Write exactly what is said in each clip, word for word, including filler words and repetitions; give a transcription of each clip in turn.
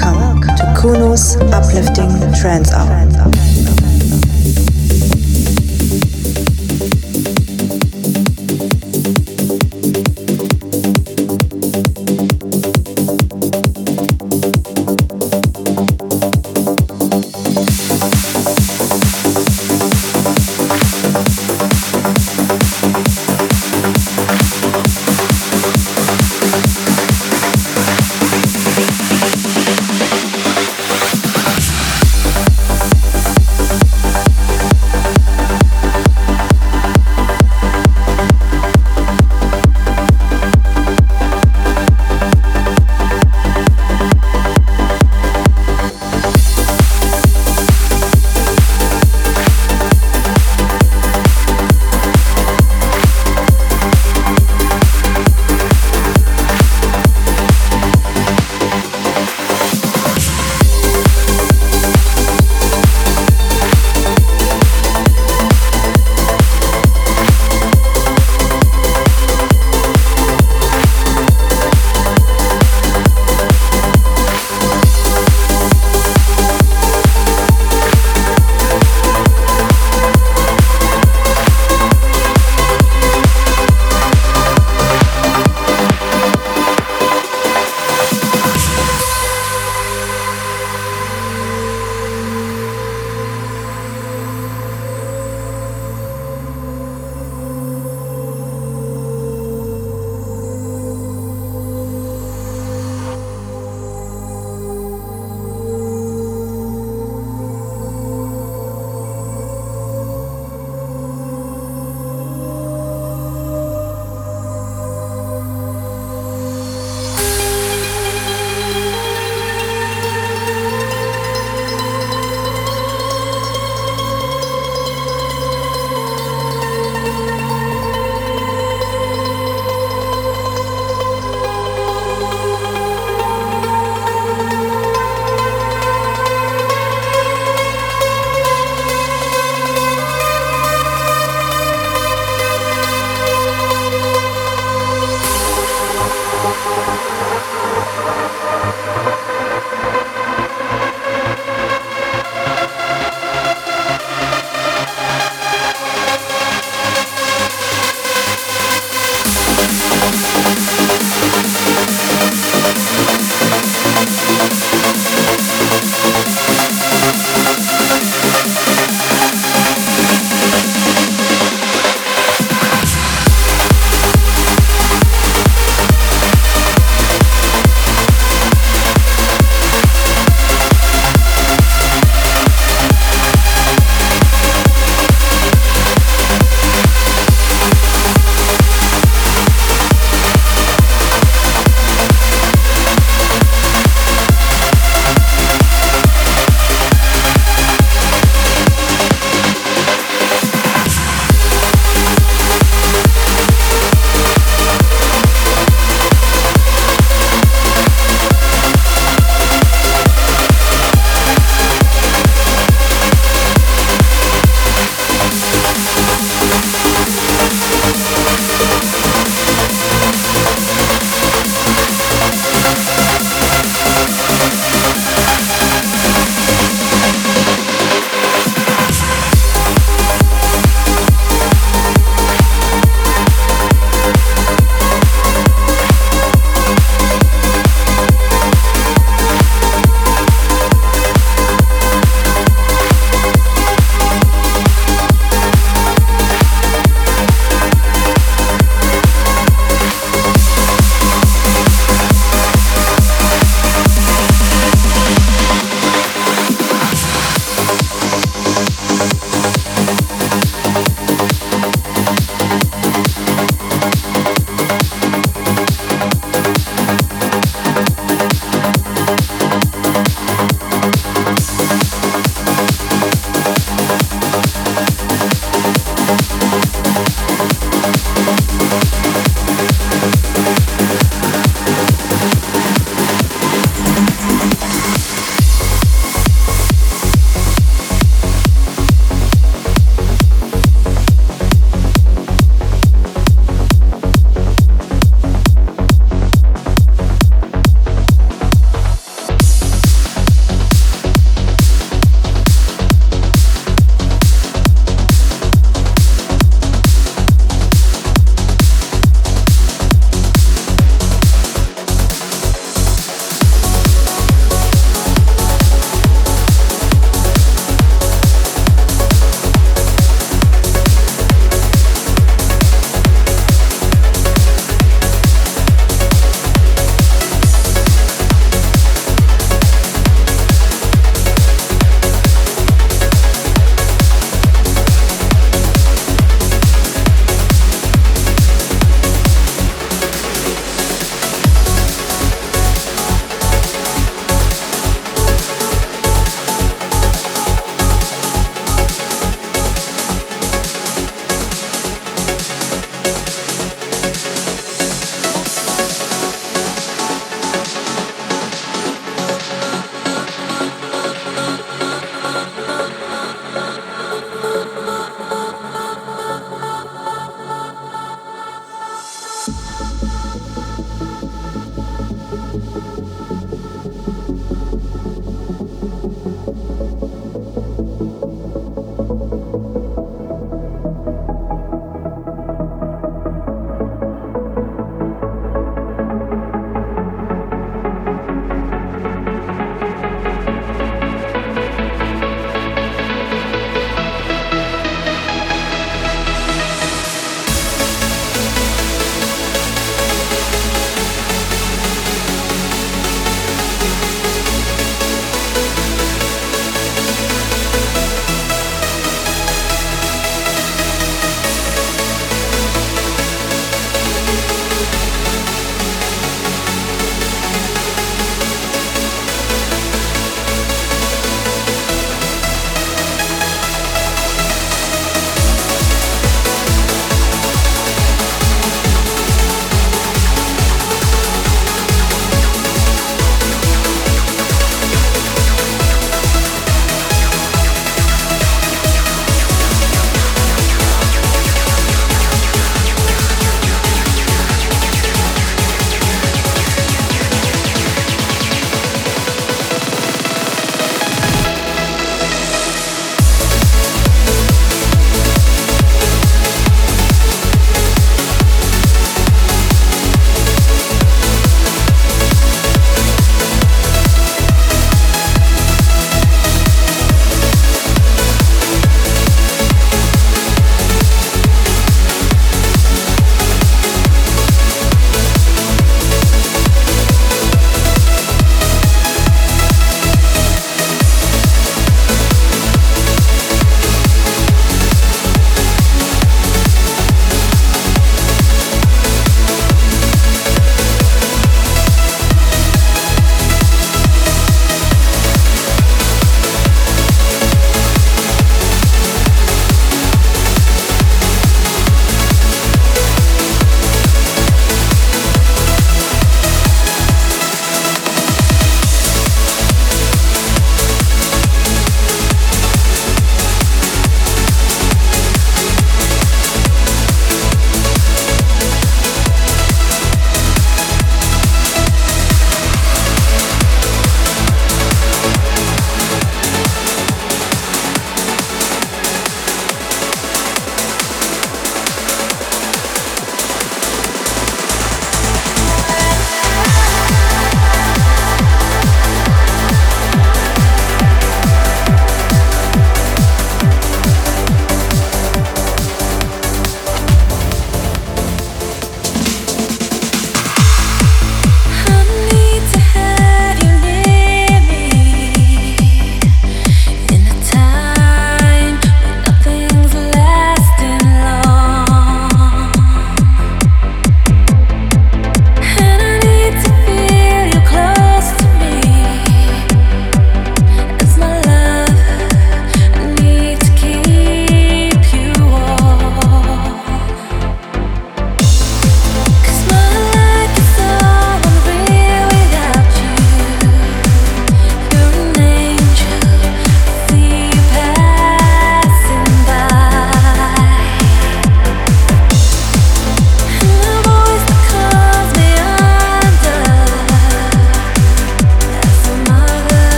Welcome, Welcome to Kuno's Uplifting Trance Hour.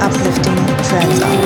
Uplifting Trance Hour.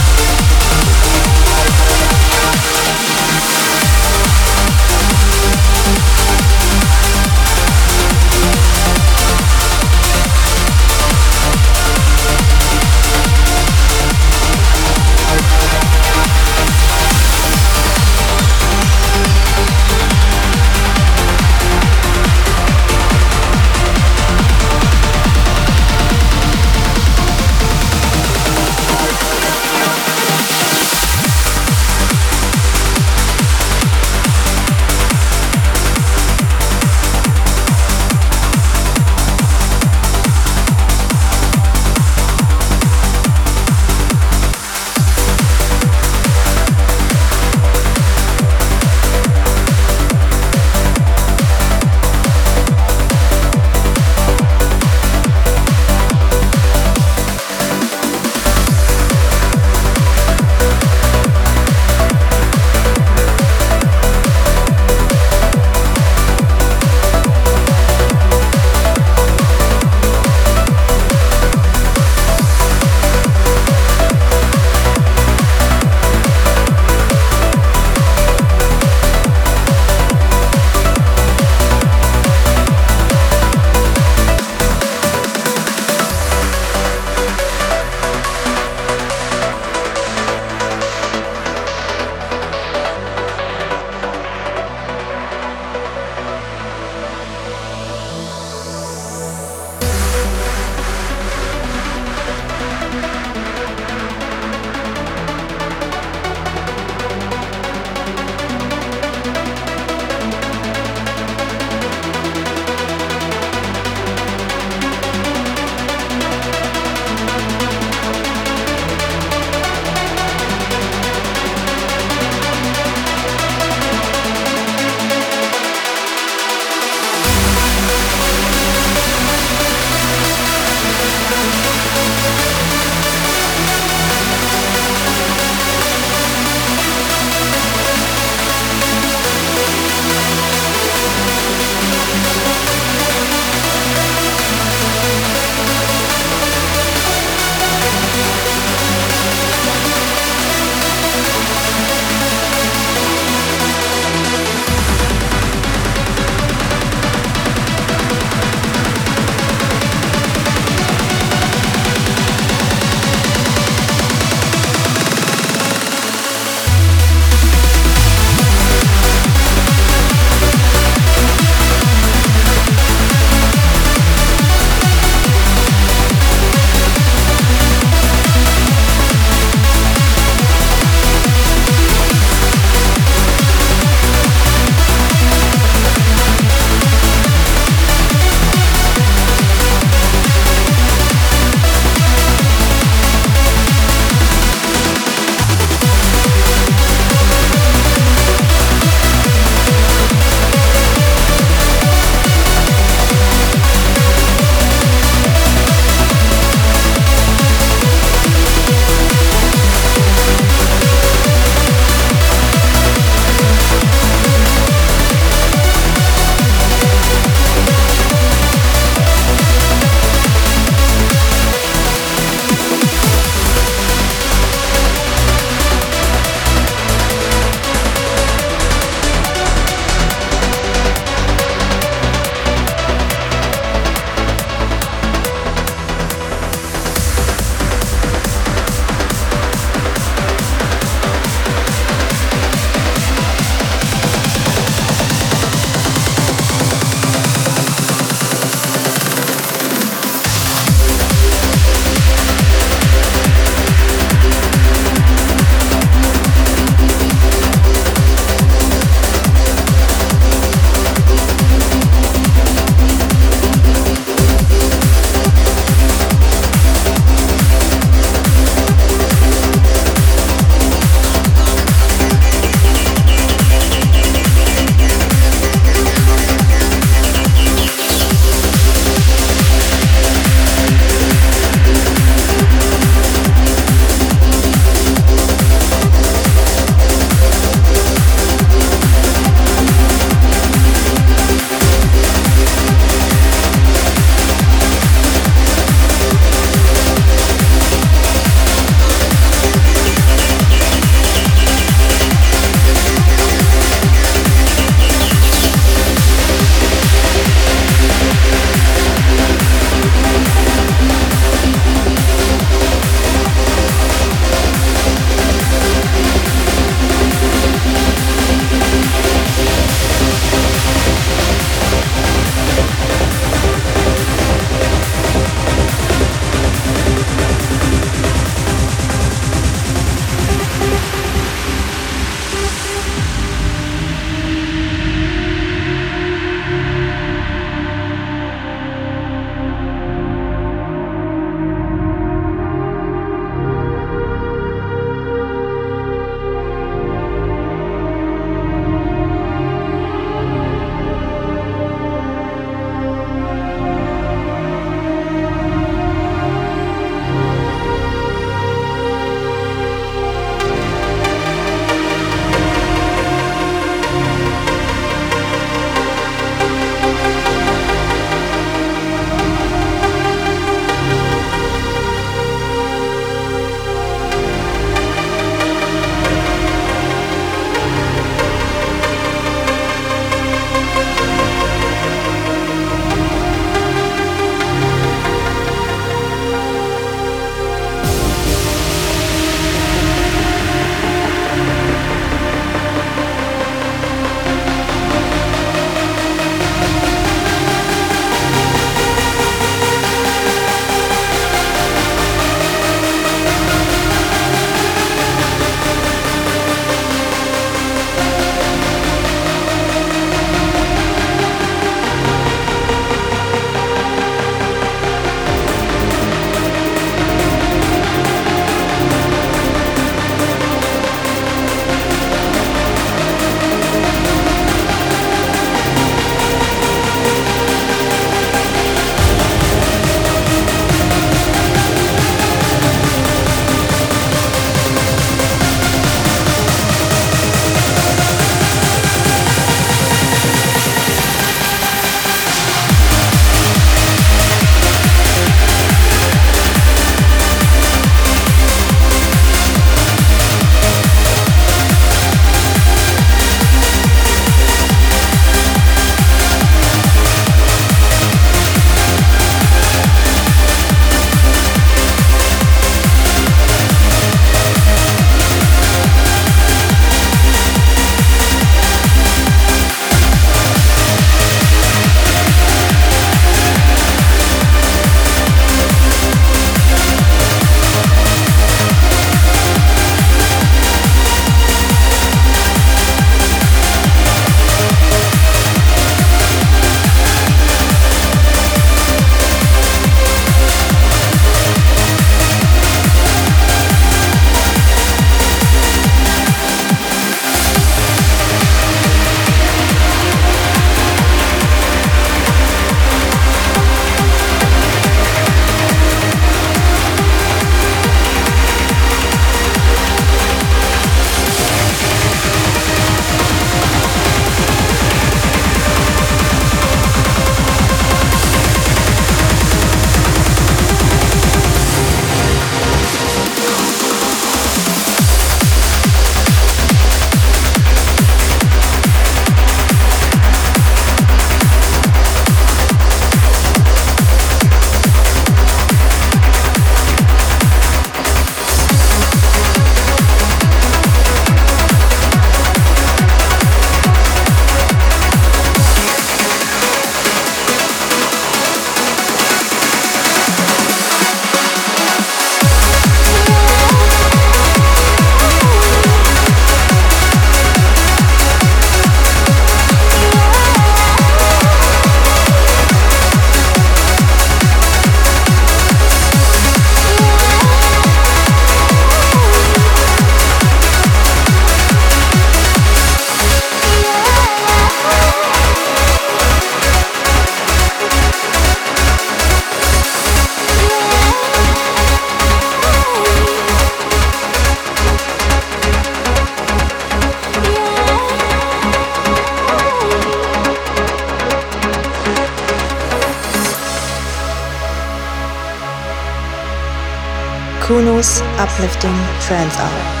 Kuno's Uplifting Trance Hour.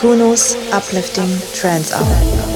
Kuno's Uplifting Trance Hour.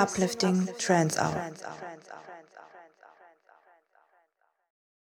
Uplifting Trance Hour.